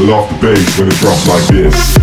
I love the bass when it drops like this.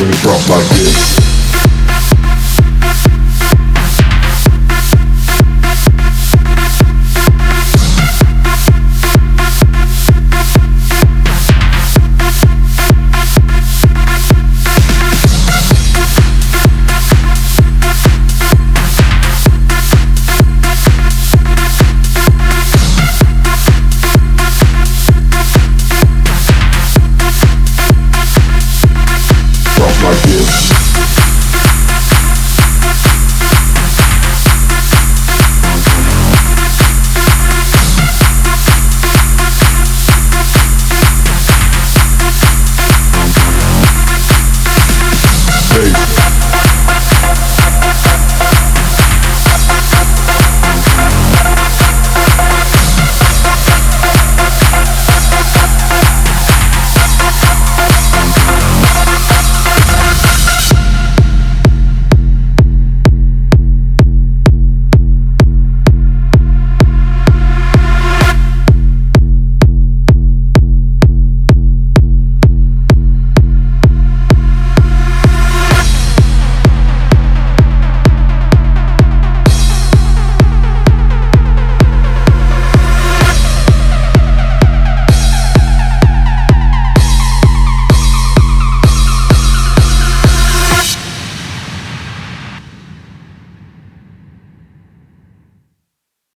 When it drops like this.